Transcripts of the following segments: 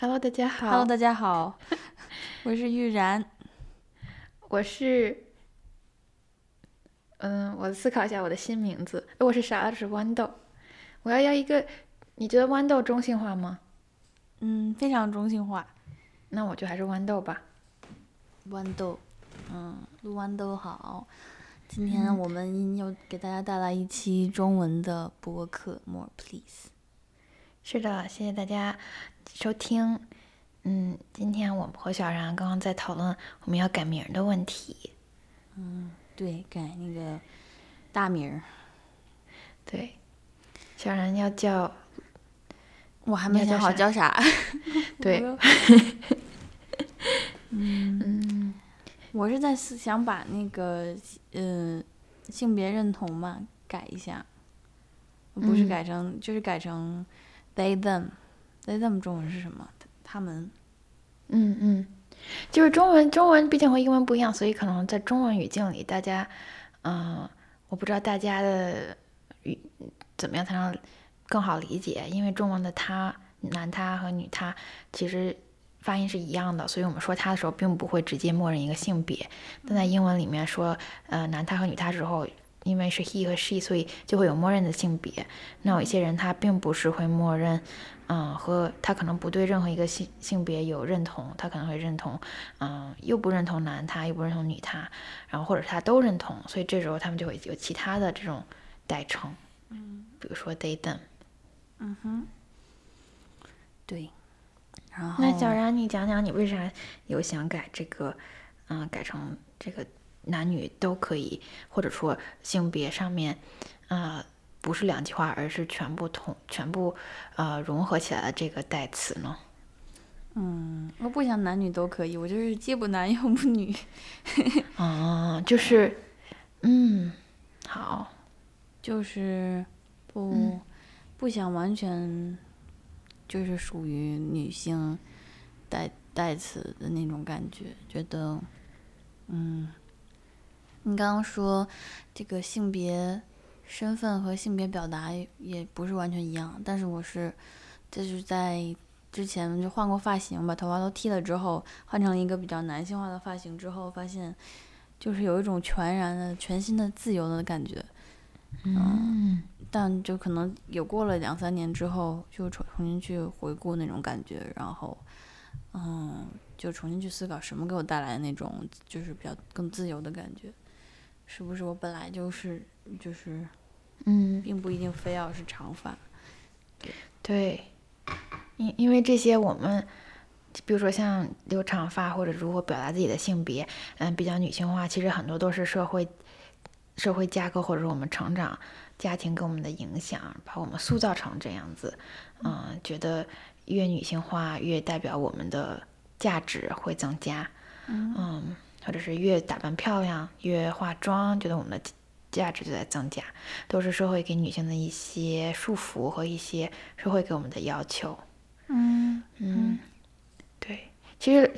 Hello， 大家好。Hello， 大家好，我是玉然，我是，我思考一下我的新名字，我是啥？是豌豆。我要一个，你觉得豌豆中性化吗？非常中性化。那我就还是豌豆吧。豌豆，录豌豆好。今天我们又给大家带来一期中文的播客 More Please。 是的，谢谢大家收听。今天我和小然刚刚在讨论我们要改名的问题。对，改那个大名。对，小然要叫，我还没想好叫啥。对。我是在想把那个性别认同嘛改一下，不是改成就是改成 they them。 they them 中文是什么？他们。就是中文毕竟和英文不一样，所以可能在中文语境里大家我不知道大家的语怎么样才能更好理解，因为中文的他、男他和女他其实发音是一样的，所以我们说他的时候并不会直接默认一个性别。但在英文里面说男他和女他之后，因为是 he 和 she， 所以就会有默认的性别。那有一些人他并不是会默认，和他可能不对任何一个性别有认同，他可能会认同，又不认同男他，又不认同女他，然后或者他都认同，所以这时候他们就会有其他的这种代称，比如说 they them。 对。那小然，你讲讲你为啥有想改这个，改成这个男女都可以，或者说性别上面，不是两极化，而是全部融合起来的这个代词呢？我不想男女都可以，我就是既不男又不女。就是，好，就是不想完全。就是属于女性代词的那种感觉，觉得，你刚刚说这个性别身份和性别表达也不是完全一样，但是我是，就是在之前就换过发型，把头发都剃了之后，换成一个比较男性化的发型之后，发现就是有一种全新的自由的感觉。但就可能有过了两三年之后，就重新去回顾那种感觉，然后，就重新去思考什么给我带来的那种就是比较更自由的感觉，是不是我本来就是，并不一定非要是长发。对，因为这些我们。比如说像留长发或者如何表达自己的性别，比较女性化，其实很多都是社会架构或者我们成长家庭给我们的影响，把我们塑造成这样子。觉得越女性化越代表我们的价值会增加，或者是越打扮漂亮越化妆，觉得我们的价值就在增加，都是社会给女性的一些束缚和一些社会给我们的要求。对，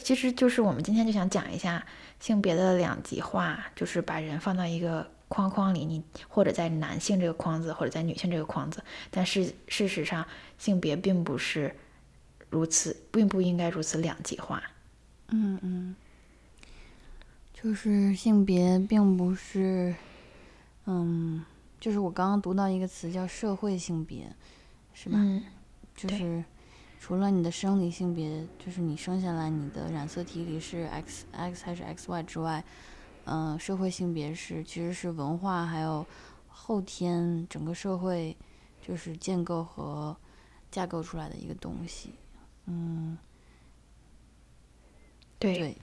其实就是我们今天就想讲一下性别的两极化，就是把人放到一个框框里，你或者在男性这个框子，或者在女性这个框子，但是事实上性别并不是如此，并不应该如此两极化。就是性别并不是，就是我刚刚读到一个词叫社会性别，是吧？就是。除了你的生理性别，就是你生下来你的染色体里是 XX 还是 XY 之外，社会性别其实是文化还有后天整个社会就是建构和架构出来的一个东西。对，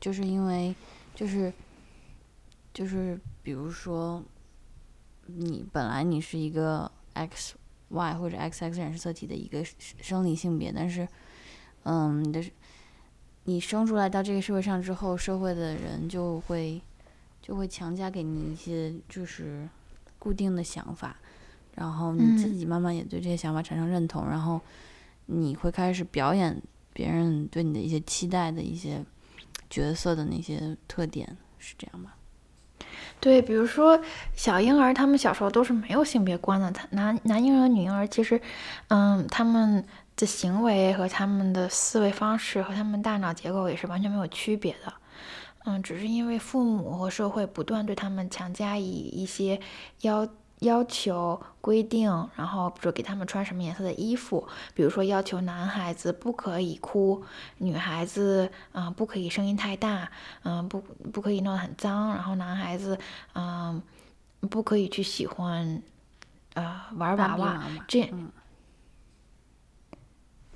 就是因为就是比如说你本来你是一个 XY 或者 XX 染色体的一个生理性别，但是，你生出来到这个社会上之后，社会的人就会强加给你一些就是固定的想法，然后你自己慢慢也对这些想法产生认同，然后你会开始表演别人对你的一些期待的一些角色的那些特点，是这样吧？对，比如说小婴儿，他们小时候都是没有性别观的。男婴儿、女婴儿，其实，他们的行为和他们的思维方式和他们大脑结构也是完全没有区别的。只是因为父母和社会不断对他们强加以一些要求规定，然后比如给他们穿什么颜色的衣服，比如说要求男孩子不可以哭，女孩子不可以声音太大，不可以闹得很脏，然后男孩子不可以去喜欢玩娃娃这。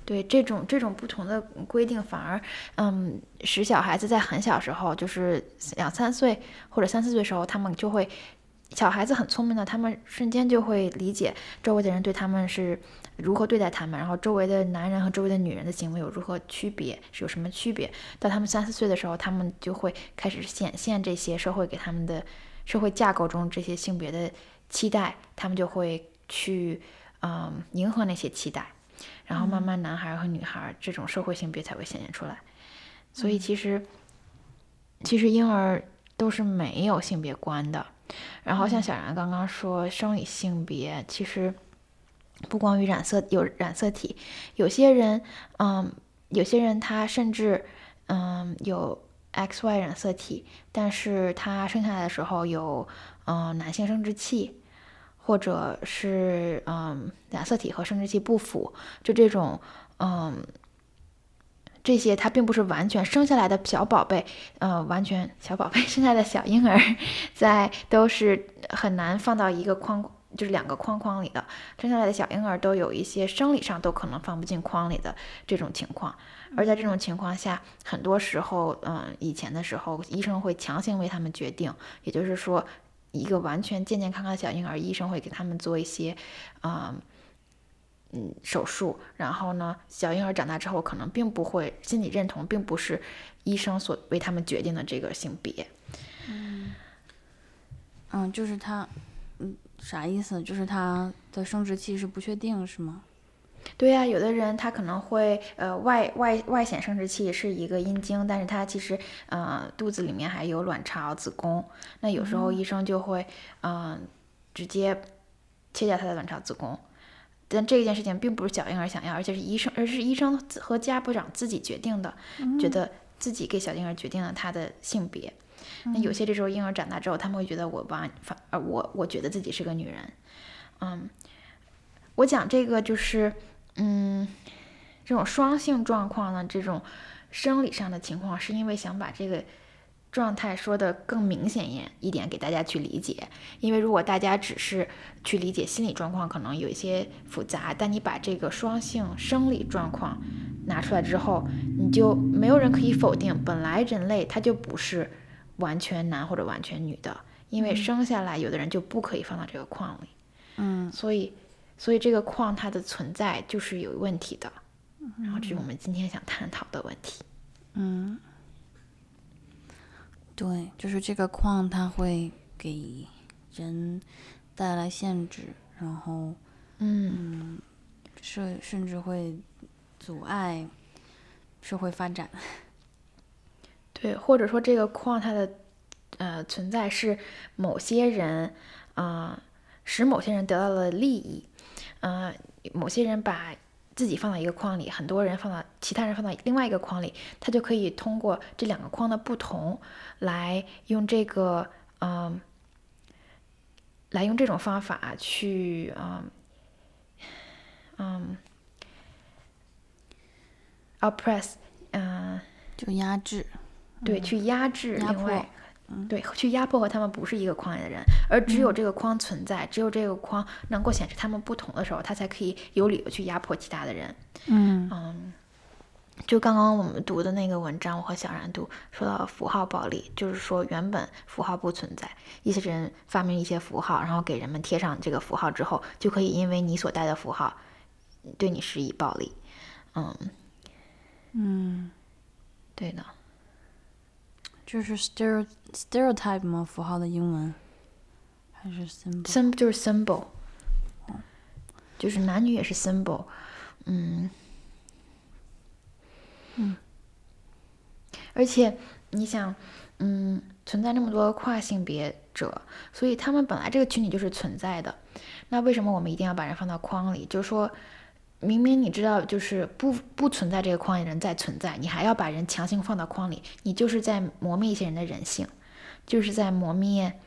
对，这种不同的规定反而使小孩子在很小时候，就是2-3岁或者3-4岁的时候，他们就会，小孩子很聪明的，他们瞬间就会理解周围的人对他们是如何对待他们，然后周围的男人和周围的女人的行为有什么区别。到他们3-4岁的时候，他们就会开始显现这些社会给他们的社会架构中这些性别的期待，他们就会去迎合那些期待，然后慢慢男孩和女孩这种社会性别才会显现出来。所以其实婴儿都是没有性别观的。然后像小然刚刚说生理性别，其实不光于有染色体，有些人他甚至有 XY 染色体，但是他生下来的时候有男性生殖器，或者是染色体和生殖器不符，就这种这些他并不是完全生下来的小宝贝，完全小宝贝生下来的小婴儿，都是很难放到一个框，就是2个框框里的。生下来的小婴儿都有一些生理上都可能放不进框里的这种情况，而在这种情况下，很多时候，以前的时候，医生会强行为他们决定，也就是说，一个完全健健康康的小婴儿，医生会给他们做一些，手术，然后呢，小婴儿长大之后可能并不会，心理认同并不是医生所为他们决定的这个性别。就是他，啥意思？就是他的生殖器是不确定，是吗？对呀，有的人他可能会外显生殖器是一个阴茎，但是他其实肚子里面还有卵巢、子宫。那有时候医生就会直接切掉他的卵巢、子宫。但这件事情并不是小婴儿想要，而是医生和家长自己决定的，觉得自己给小婴儿决定了他的性别。那有些这时候婴儿长大之后，他们会觉得我觉得自己是个女人。我讲这个就是这种双性状况呢，这种生理上的情况，是因为想把这个状态说的更明显一点给大家去理解。因为如果大家只是去理解心理状况，可能有一些复杂，但你把这个双性生理状况拿出来之后，你就没有人可以否定本来人类他就不是完全男或者完全女的，因为生下来有的人就不可以放到这个框里。所以这个框它的存在就是有问题的，然后这是我们今天想探讨的问题。对，就是这个框它会给人带来限制，然后甚至会阻碍社会发展。对，或者说这个框它的存在是某些人使某些人得到了利益，某些人把自己放到一个框里，很多人放到其他人放到另外一个框里，他就可以通过这2个框的不同，来用这种方法去oppress，就压制，对，去压制另外。对，去压迫和他们不是一个框里的人，而只有这个框存在，只有这个框能够显示他们不同的时候，他才可以有理由去压迫其他的人。就刚刚我们读的那个文章，我和小然读说到符号暴力，就是说原本符号不存在，一些人发明一些符号，然后给人们贴上这个符号之后，就可以因为你所带的符号对你施以暴力。对的。就是 stereotype 吗？符号的英文还是 symbol？ 就是 symbol， 就是男女也是 symbol。而且你想，存在那么多跨性别者，所以他们本来这个群体就是存在的。那为什么我们一定要把人放到框里？就是说，明明你知道就是不存在这个框里人在存在，你还要把人强行放到框里，你就是在磨灭一些人的人性，就是在磨灭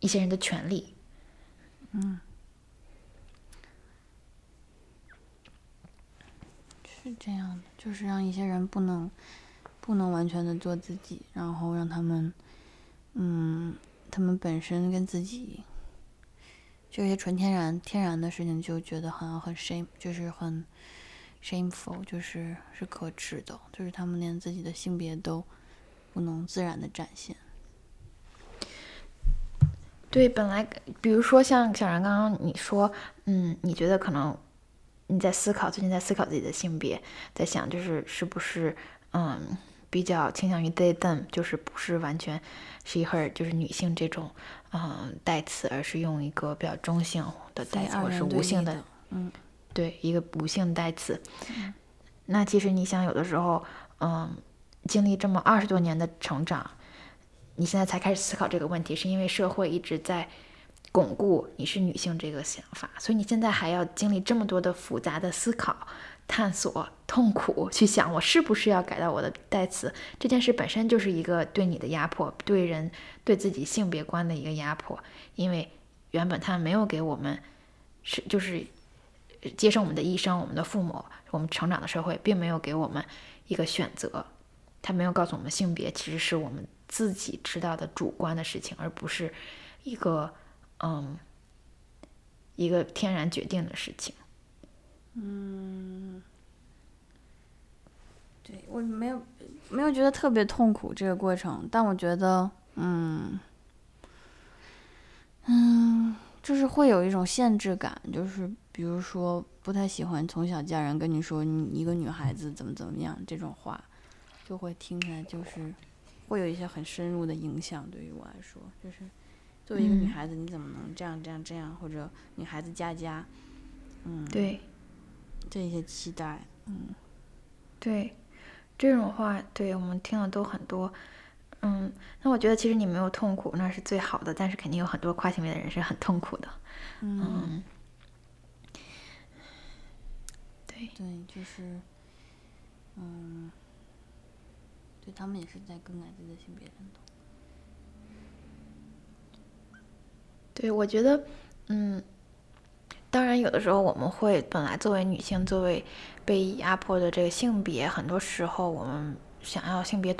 一些人的权利。嗯，是这样的，就是让一些人不能完全的做自己，然后让他们他们本身跟自己这些纯天然的事情就觉得很 shame， 就是很 shameful， 就是是可耻的，就是他们连自己的性别都不能自然的展现。对，本来比如说像小然刚刚你说你觉得可能你在思考，最近在思考自己的性别，在想就是是不是比较倾向于 they them， 就是不是完全 she her， 就是女性这种代词，而是用一个比较中性的代词，或是无性的，对，一个无性代词。那其实你想，有的时候，经历这么20多年的成长，你现在才开始思考这个问题，是因为社会一直在巩固你是女性这个想法，所以你现在还要经历这么多的复杂的思考。探索痛苦，去想我是不是要改到我的代词，这件事本身就是一个对你的压迫，对人对自己性别观的一个压迫，因为原本他没有给我们就是接受我们的医生，我们的父母，我们成长的社会并没有给我们一个选择，他没有告诉我们性别其实是我们自己知道的主观的事情，而不是一个一个天然决定的事情。对，我没有觉得特别痛苦这个过程，但我觉得就是会有一种限制感，就是比如说不太喜欢从小家人跟你说你一个女孩子怎么样这种话，就会听起来就是会有一些很深入的影响。对于我来说，就是作为一个女孩子你怎么能这样，或者女孩子家对这些期待，对这种话，对我们听了都很多，那我觉得其实你没有痛苦，那是最好的，但是肯定有很多跨性别的人是很痛苦的，对，就是，对他们也是在更改自己的性别认同。对，我觉得，当然有的时候我们会本来作为女性，作为被压迫的这个性别，很多时候我们想要性别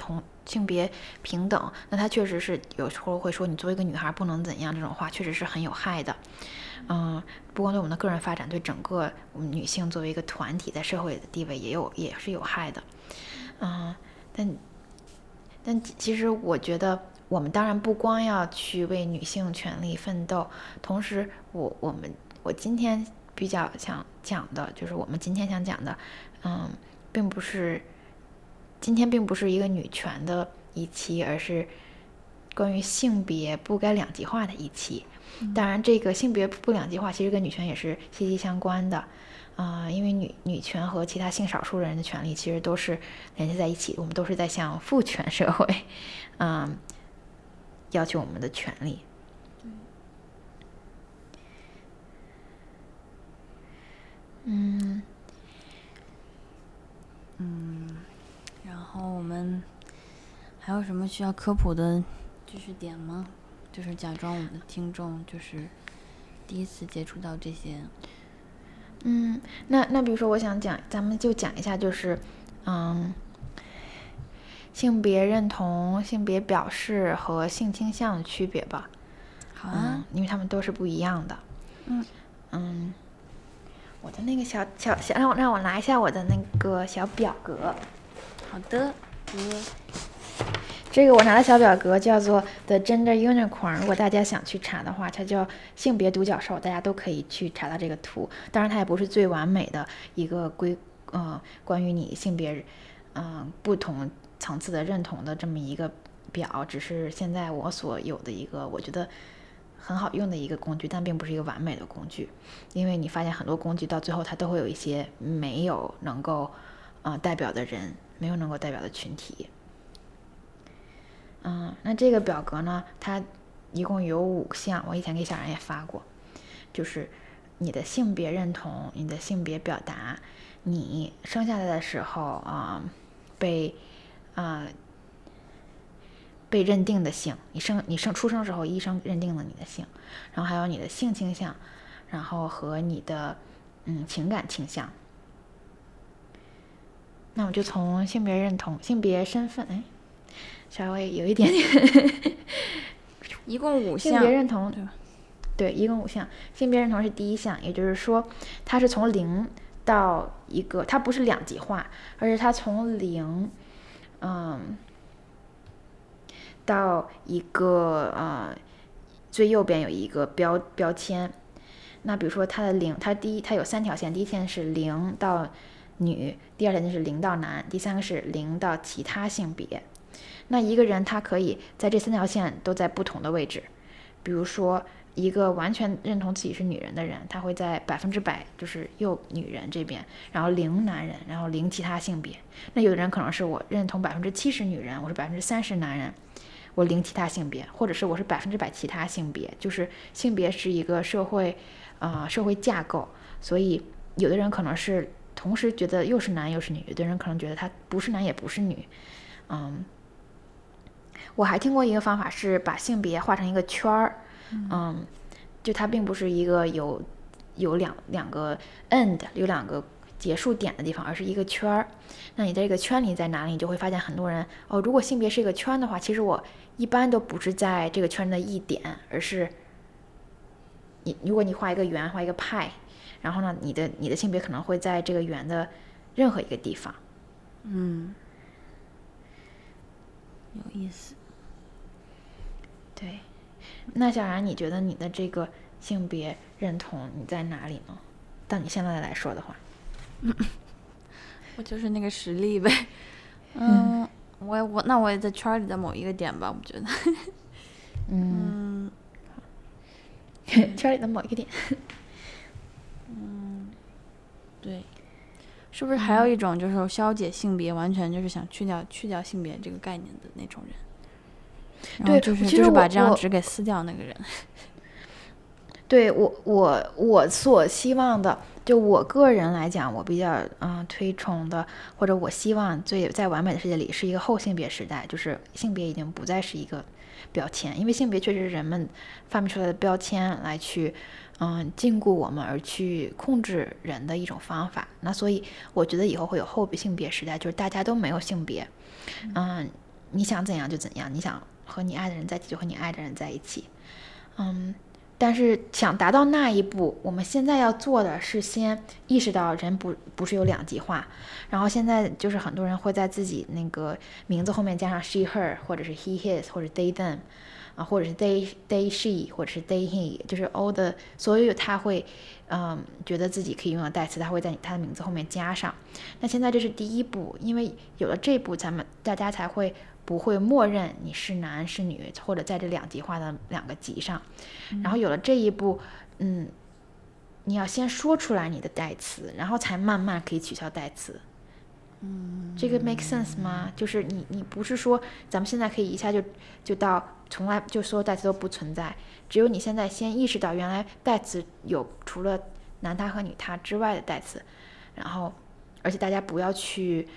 平等，那他确实是有时候会说你作为一个女孩不能怎样，这种话确实是很有害的，不光对我们的个人发展，对整个我们女性作为一个团体在社会的地位也是有害的，但其实我觉得我们当然不光要去为女性权利奋斗，同时我今天比较想讲的，就是我们今天想讲的，今天并不是一个女权的一期，而是关于性别不该两极化的一期。当然，这个性别不两极化其实跟女权也是息息相关的，因为女权和其他性少数人的权利其实都是联系在一起，我们都是在向父权社会，要求我们的权利。然后我们还有什么需要科普的知识点吗？就是假装我们的听众就是第一次接触到这些。那比如说我想讲，咱们就讲一下，就是性别认同、性别表示和性倾向的区别吧。好啊，因为他们都是不一样的。我的那个小，让我拿一下我的那个小表格。好的，这个我拿的小表格叫做 The Gender Unicorn， 如果大家想去查的话，它叫性别独角兽，大家都可以去查到这个图。当然，它也不是最完美的一个关于你性别不同层次的认同的这么一个表，只是现在我所有的一个我觉得很好用的一个工具，但并不是一个完美的工具，因为你发现很多工具到最后它都会有一些没有能够代表的人，没有能够代表的群体。那这个表格呢，它一共有5项，我以前给小然也发过，就是你的性别认同，你的性别表达，你生下来的时候被认定的性，你出生时候医生认定了你的性，然后还有你的性倾向，然后和你的情感倾向。那我就从性别认同、性别身份，稍微有一点点，一共5项。性别认同对吧？对，一共5项。性别认同是第一项，也就是说，它是从0到一个，它不是两极化，而是它从0，到一个最右边有一个标签。那比如说它的0，它有3条线，第一线是0到女，第二条线是0到男，第三个是0到其他性别。那一个人他可以在这3条线都在不同的位置，比如说一个完全认同自己是女人的人，他会在100%就是右女人这边，然后0男人，然后0其他性别。那有的人可能是我认同70%女人，我是30%男人，我0其他性别，或者是我是100%其他性别。就是性别是一个社会架构，所以有的人可能是同时觉得又是男又是女，有的人可能觉得他不是男也不是女。我还听过一个方法是把性别画成一个圈儿，就它并不是一个有两个 end 有2个结束点的地方，而是一个圈儿。那你在这个圈里在哪里，你就会发现很多人如果性别是一个圈的话，其实我一般都不是在这个圈的一点，而是如果你画一个圆，画一个派，然后呢你的性别可能会在这个圆的任何一个地方。有意思。对，那小然，你觉得你的这个性别认同你在哪里呢？到你现在来说的话，我就是那个实力呗。我也在圈里的某一个点吧，我觉得。圈里的某一个点。对，是不是还有一种就是消解性别，完全就是想去掉性别这个概念的那种人？然后就是把这张纸给撕掉那个人。对，我所希望的，就我个人来讲，我比较推崇的，或者我希望在完美的世界里是一个后性别时代，就是性别已经不再是一个标签，因为性别确实是人们发明出来的标签来去禁锢我们而去控制人的一种方法。那所以我觉得以后会有后性别时代，就是大家都没有性别，你想怎样就怎样，你想和你爱的人在一起就和你爱的人在一起。但是想达到那一步，我们现在要做的是先意识到人不是有两极化，然后现在就是很多人会在自己那个名字后面加上 she her 或者是 he his 或者 they them 或者是 they she 或者是 they he， 就是 all 的所有他会觉得自己可以用的代词，他会在他的名字后面加上。那现在这是第一步，因为有了这步，大家才会不会默认你是男是女，或者在这两极化的2个极上。然后有了这一步，你要先说出来你的代词，然后才慢慢可以取消代词。这个 make sense 吗？就是你不是说咱们现在可以一下就到从来就说代词都不存在，只有你现在先意识到原来代词有除了男他和女他之外的代词，然后而且大家不要去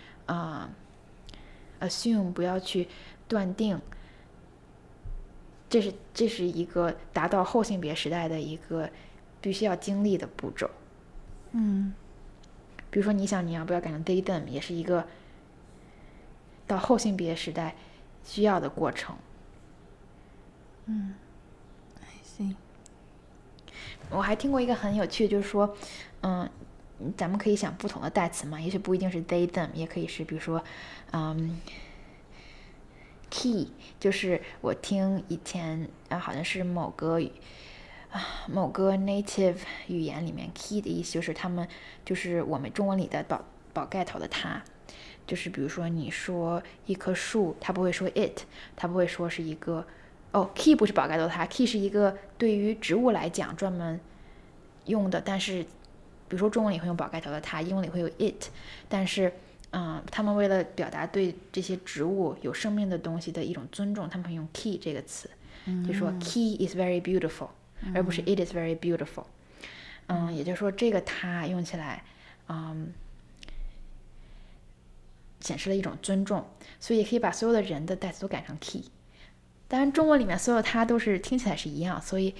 assume， 不要去断定，这是一个达到后性别时代的一个必须要经历的步骤。比如说你要不要改成 they them， 也是一个到后性别时代需要的过程。I see。 我还听过一个很有趣，就是说咱们可以想不同的代词嘛，也许不一定是 they them， 也可以是比如说key， 就是我听以前好像是某个 native 语言里面 key 的意思就是他们就是我们中文里的宝盖头的它，就是比如说你说一棵树，它不会说 it， 它不会说是一个key 不是宝盖头的它， key 是一个对于植物来讲专门用的，但是比如说中文里会用宝盖头的它，英文里会有 it， 但是他们为了表达对这些植物有生命的东西的一种尊重，他们会用 key 这个词，就说 key is very beautiful， 而不是 it is very beautiful。也就是说这个他用起来显示了一种尊重，所以也可以把所有的人的代词都改成 he。 当然中文里面所有他都是听起来是一样，所以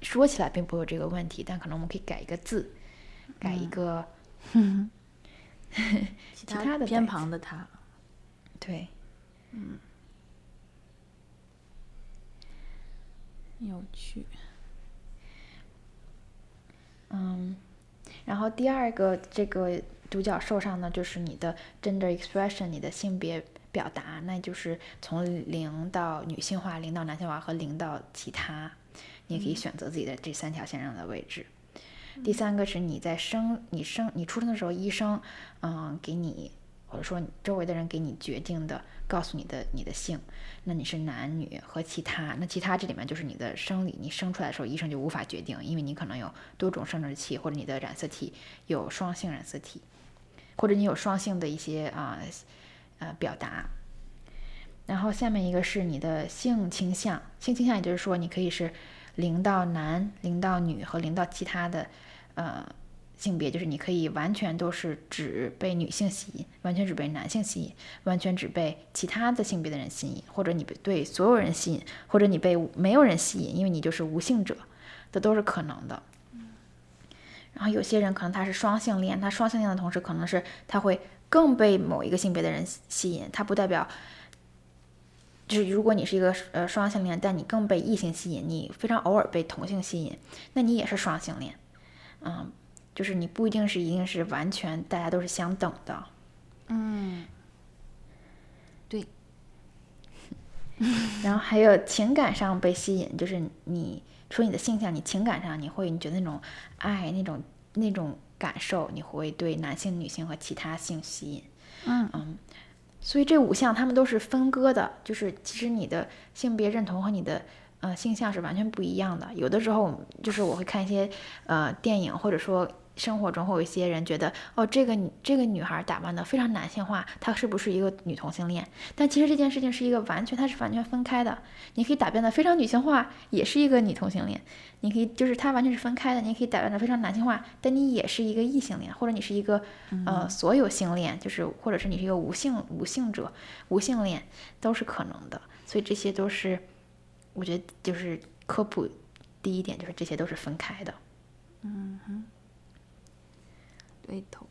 说起来并不会有这个问题，但可能我们可以改一个字，改一个其他的偏旁的他。对，有趣。然后第二个这个独角兽上呢，就是你的 gender expression， 你的性别表达，那就是从0到女性化，0到男性化和0到其他，你也可以选择自己的这3条线上的位置。第3个是你在你出生的时候，医生给你或者说周围的人给你决定的，告诉你的性，那你是男女和其他，那其他这里面就是你的生理，你生出来的时候医生就无法决定，因为你可能有多种生殖器，或者你的染色体有双性染色体，或者你有双性的一些表达。然后下面一个是你的性倾向，性倾向也就是说你可以是0到男、0到女和0到其他的性别，就是你可以完全都是只被女性吸引，完全只被男性吸引，完全只被其他的性别的人吸引，或者你对所有人吸引，或者你被没有人吸引，因为你就是无性者，这都是可能的。然后有些人可能他是双性恋，他双性恋的同时可能是他会更被某一个性别的人吸引，他不代表就是如果你是一个双性恋，但你更被异性吸引，你非常偶尔被同性吸引，那你也是双性恋。就是你不一定是完全大家都是相等的。对。然后还有情感上被吸引，就是你除了你的性向，你情感上你觉得那种爱，那种感受，你会对男性、女性和其他性吸引。所以这5项他们都是分割的，就是其实你的性别认同和你的性向是完全不一样的。有的时候就是我会看一些电影，或者说生活中会有一些人觉得这个女孩打扮的非常男性化，她是不是一个女同性恋？但其实这件事情是一个它是完全分开的。你可以打扮的非常女性化，也是一个女同性恋；你可以就是它完全是分开的，你可以打扮的非常男性化，但你也是一个异性恋，或者你是一个所有性恋，就是或者是你是一个无性者、无性恋，都是可能的。所以这些都是我觉得就是科普第一点，就是这些都是分开的。对头。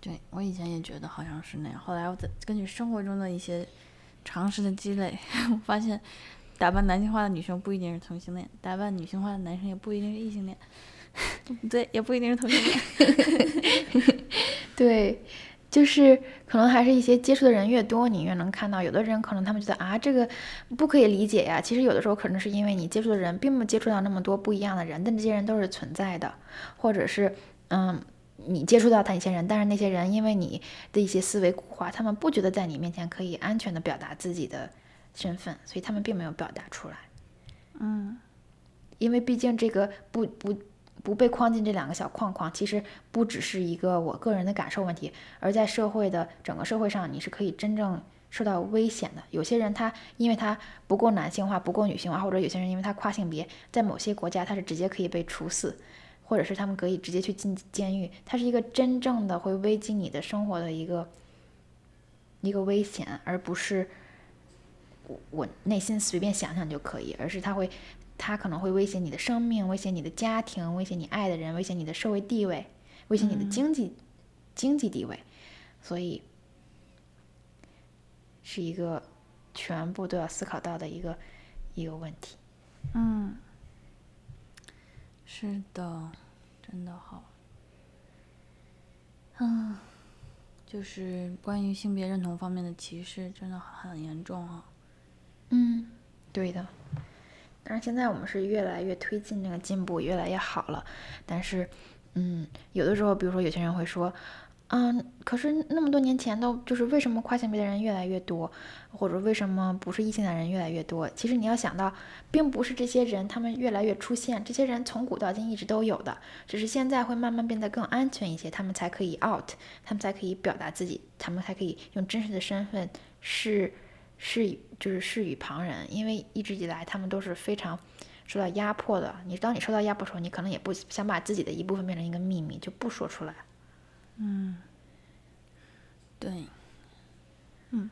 对，我以前也觉得好像是那样，后来我根据生活中的一些常识的积累，我发现打扮男性化的女生不一定是同性恋，打扮女性化的男生也不一定是异性恋，对，也不一定是同性恋。对，就是可能还是一些接触的人越多，你越能看到有的人可能他们觉得这个不可以理解呀，其实有的时候可能是因为你接触的人并没有接触到那么多不一样的人，但这些人都是存在的，或者是你接触到他一些人，但是那些人因为你的一些思维固化，他们不觉得在你面前可以安全的表达自己的身份，所以他们并没有表达出来。因为毕竟这个不被框进这2个小框框，其实不只是一个我个人的感受问题，而在整个社会上，你是可以真正受到危险的。有些人他因为他不够男性化、不够女性化，或者有些人因为他跨性别，在某些国家他是直接可以被处死，或者是他们可以直接去进监狱。它是一个真正的会危及你的生活的一个危险，而不是我内心随便想想就可以，而是他可能会威胁你的生命，威胁你的家庭，威胁你爱的人，威胁你的社会地位，威胁你的经济地位，所以是一个全部都要思考到的一个问题。是的，真的好。就是关于性别认同方面的歧视真的很严重啊。对的。但是现在我们是越来越推进这个进步，越来越好了，但是有的时候比如说有些人会说可是那么多年前都就是为什么跨性别的人越来越多，或者为什么不是异性的人越来越多。其实你要想到并不是这些人他们越来越出现，这些人从古到今一直都有的，只是现在会慢慢变得更安全一些，他们才可以 out， 他们才可以表达自己，他们才可以用真实的身份是与旁人，因为一直以来他们都是非常受到压迫的，你当你受到压迫的时候，你可能也不想把自己的一部分变成一个秘密，就不说出来。嗯，对，嗯，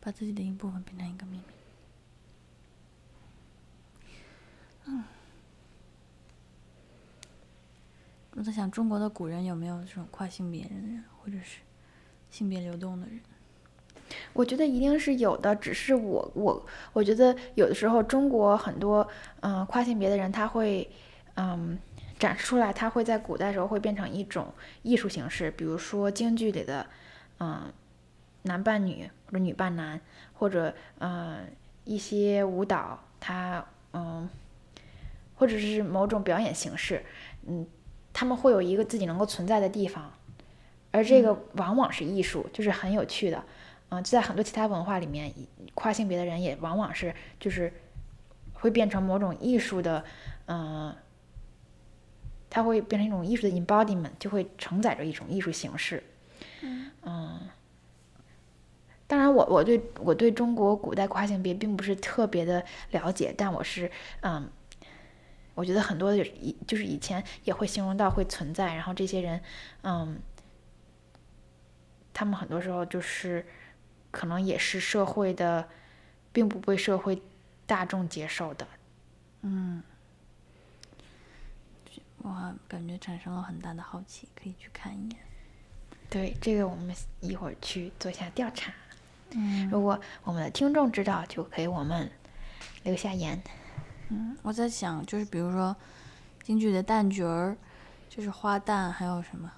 把自己的一部分变成一个秘密。嗯，我在想中国的古人有没有这种跨性别人，或者是性别流动的人？我觉得一定是有的，只是我觉得有的时候中国很多跨性别的人，他会展示出来，他会在古代的时候会变成一种艺术形式，比如说京剧里的男扮女或者女扮男，或者一些舞蹈，他或者是某种表演形式，他们会有一个自己能够存在的地方，而这个往往是艺术，就是很有趣的。就在很多其他文化里面，跨性别的人也往往是就是会变成某种艺术的，它会变成一种艺术的 embodiment， 就会承载着一种艺术形式。当然我对中国古代跨性别并不是特别的了解，但我是我觉得很多就是以前也会形容到会存在，然后这些人他们很多时候就是可能也是社会的，并不被社会大众接受的。我感觉产生了很大的好奇，可以去看一眼。对，这个我们一会儿去做一下调查。如果我们的听众知道，就给我们留下言。我在想，就是比如说京剧的旦角儿，就是花旦，还有什么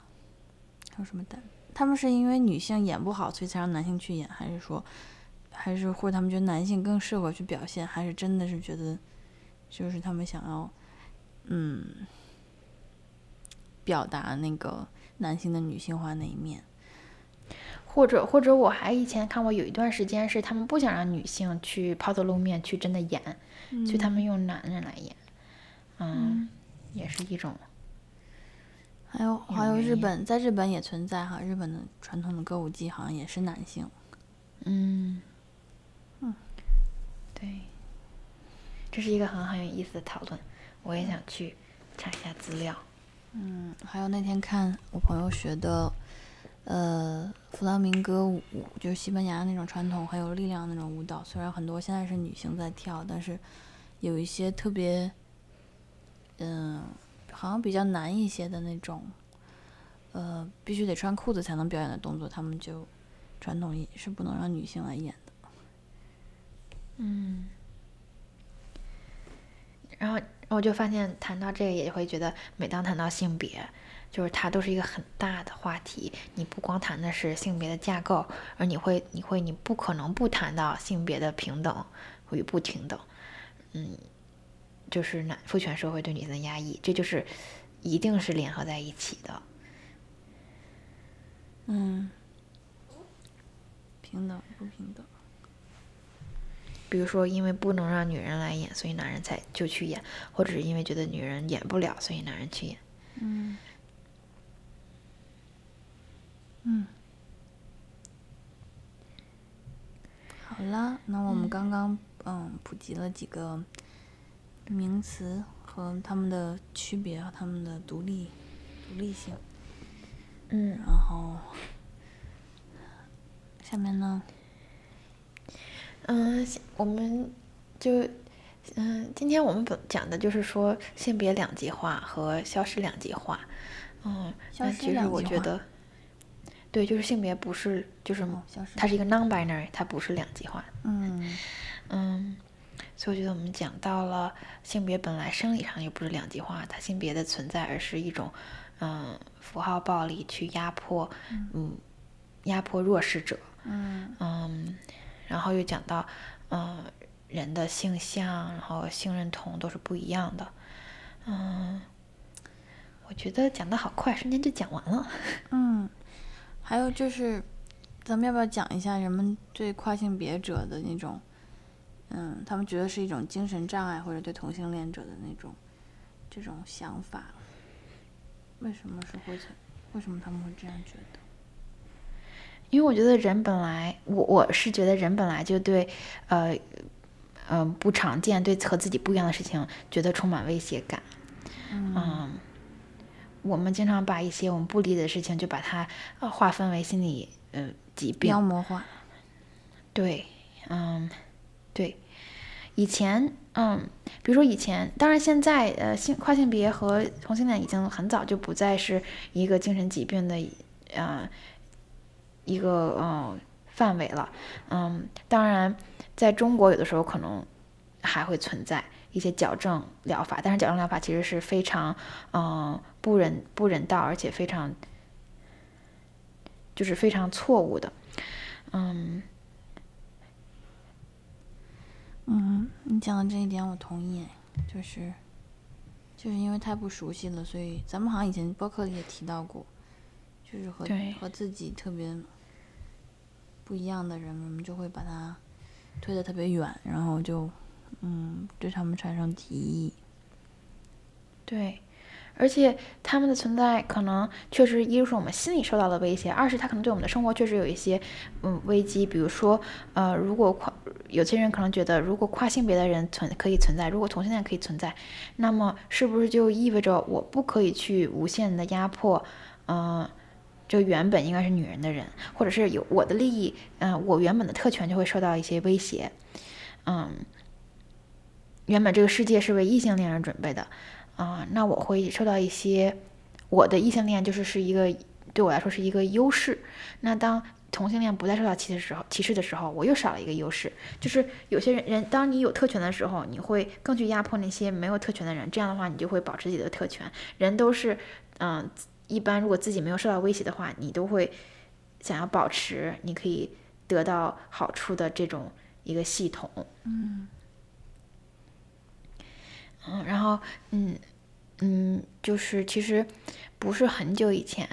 旦，他们是因为女性演不好，所以才让男性去演，还是或者他们觉得男性更适合去表现，还是真的是觉得就是他们想要表达那个男性的女性化那一面，或者我还以前看过有一段时间是他们不想让女性去抛头露面去真的演，所以他们用男人来演，也是一种。还有日本，在日本也存在哈，日本的传统的歌舞伎好像也是男性。对，这是一个很有意思的讨论，我也想去查一下资料。还有那天看我朋友学的，弗朗明歌舞，就是西班牙那种传统很有力量那种舞蹈，虽然很多现在是女性在跳，但是有一些特别，好像比较难一些的那种，必须得穿裤子才能表演的动作，他们就传统是不能让女性来演的。然后我就发现，谈到这个也会觉得，每当谈到性别，就是它都是一个很大的话题。你不光谈的是性别的架构，而你不可能不谈到性别的平等与不平等。就是父权社会对女性的压抑，这就是一定是联合在一起的。平等不平等，比如说因为不能让女人来演，所以男人才就去演，或者是因为觉得女人演不了，所以男人去演。好了，那我们刚刚普及了几个名词和他们的区别和他们的独立性。然后下面呢，我们就今天我们讲的就是说性别两极化和消失两极化。那其实我觉得对，就是性别不是就是它是一个 non-binary， 它不是两极化。所以我觉得我们讲到了性别本来生理上也不是两极化，它性别的存在而是一种符号暴力去压迫弱势者。然后又讲到人的性向然后性认同都是不一样的。我觉得讲得好快，瞬间就讲完了。还有就是咱们要不要讲一下人们对跨性别者的那种他们觉得是一种精神障碍，或者对同性恋者的那种这种想法，为什么他们会这样觉得？因为我觉得人本来，我是觉得人本来就对不常见，对和自己不一样的事情觉得充满威胁感。我们经常把一些我们不理解的事情就把它划分为心理疾病，妖魔化。对，对，以前比如说以前，当然现在跨性别和同性恋已经很早就不再是一个精神疾病的一个范围了。当然在中国有的时候可能还会存在一些矫正疗法，但是矫正疗法其实是非常不人道，而且非常就是非常错误的。你讲的这一点我同意，就是因为太不熟悉了，所以咱们好像以前播客里也提到过，就是和自己特别不一样的人，我们就会把他推得特别远，然后就对他们产生敌意。对，而且他们的存在可能确实一是我们心里受到了威胁，二是他可能对我们的生活确实有一些危机。比如说如果有些人可能觉得，如果跨性别的人可以存在，如果同性恋可以存在，那么是不是就意味着我不可以去无限的压迫就原本应该是女人的人，或者是有我的利益我原本的特权就会受到一些威胁。原本这个世界是为异性恋人准备的那我会受到一些，我的异性恋是一个对我来说是一个优势，那当同性恋不再受到歧视的时候，我又少了一个优势。就是有些人当你有特权的时候，你会更去压迫那些没有特权的人，这样的话你就会保持自己的特权。人都是一般如果自己没有受到威胁的话，你都会想要保持你可以得到好处的这种一个系统。然后就是其实不是很久以前，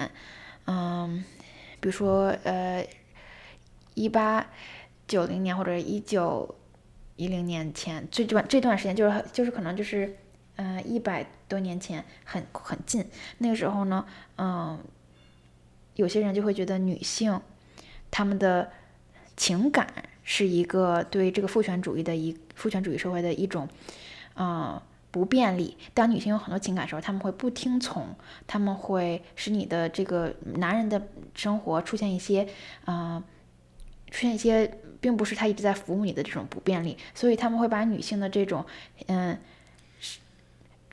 比如说1890年或者1910年前，这段时间就是可能100多年前，很近。那个时候呢，有些人就会觉得女性她们的情感是一个对这个父权主义社会的一种不便利。当女性有很多情感的时候，她们会不听从，她们会使你的这个男人的生活出现一些并不是他一直在服务你的这种不便利，所以他们会把女性的这种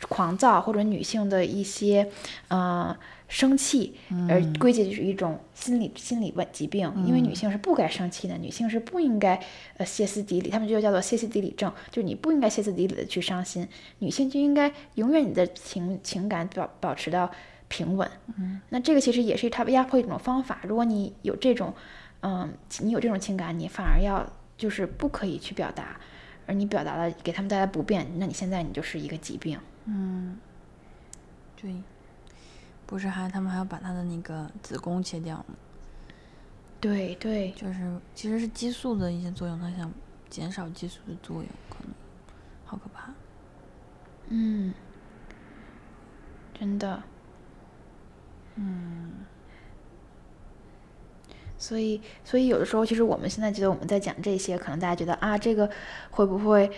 狂躁或者女性的一些生气而归结就是一种心理疾病。因为女性是不该生气的，女性是不应该歇斯底里，他们就叫做歇斯底里症，就是你不应该歇斯底里的去伤心，女性就应该永远你的情感保持到平稳。那这个其实也是他压迫一种方法。如果你有这种情感，你反而要就是不可以去表达，而你表达了给他们带来不便，那你现在你就是一个疾病。对，不是他们还要把他的那个子宫切掉吗？对，就是其实是激素的一些作用，他想减少激素的作用，可能好可怕。真的。所以有的时候，其实我们现在觉得我们在讲这些，可能大家觉得这个会不会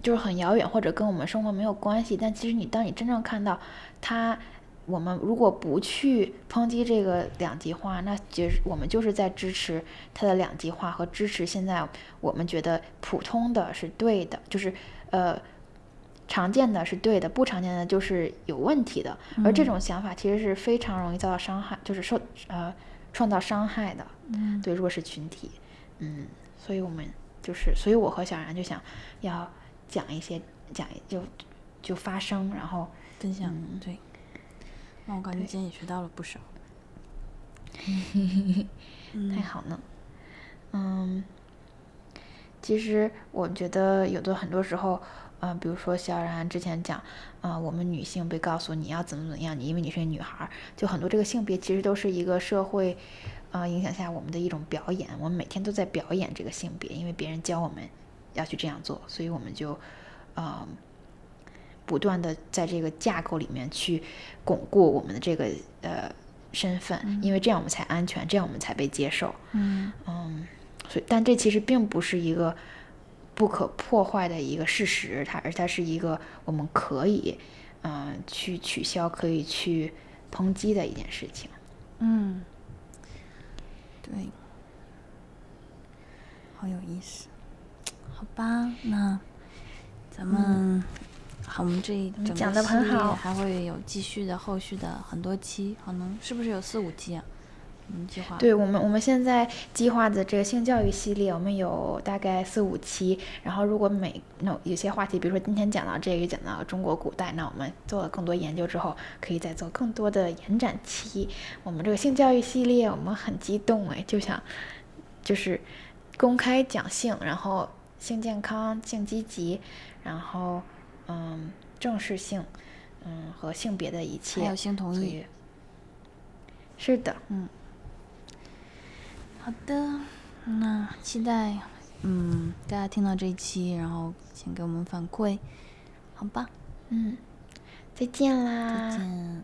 就是很遥远，或者跟我们生活没有关系。但其实当你真正看到它，我们如果不去抨击这个两极化，那其实我们就是在支持它的两极化，和支持现在我们觉得普通的是对的，就是常见的是对的，不常见的就是有问题的。而这种想法其实是非常容易遭到伤害，就是创造伤害的，对弱势群体。所以我们所以我和小然就想要就发声，然后分享。对，那我感觉今天也学到了不少。太好了。其实我觉得很多时候比如说小然之前讲我们女性被告诉你要怎么样，你因为你是女孩，就很多这个性别其实都是一个社会影响下我们的一种表演，我们每天都在表演这个性别，因为别人教我们要去这样做，所以我们就不断的在这个架构里面去巩固我们的这个身份，因为这样我们才安全，这样我们才被接受。所以但这其实并不是一个不可破坏的一个事实，它是一个我们可以去取消、可以去抨击的一件事情。嗯，对，好有意思。好吧，那咱们好，我们这一整个系列还会有继续的后续的很多期，可能是不是有4-5期啊？计划对我们现在计划的这个性教育系列，我们有大概4-5期。然后如果有些话题，比如说今天讲到这个，讲到中国古代，那我们做了更多研究之后，可以再做更多的延展期。我们这个性教育系列，我们很激动就想就是公开讲性，然后性健康、性积极，然后正视性，和性别的一切，还有性同意。是的，嗯。好的，那期待大家听到这一期，然后请给我们反馈，好吧？再见啦！再见。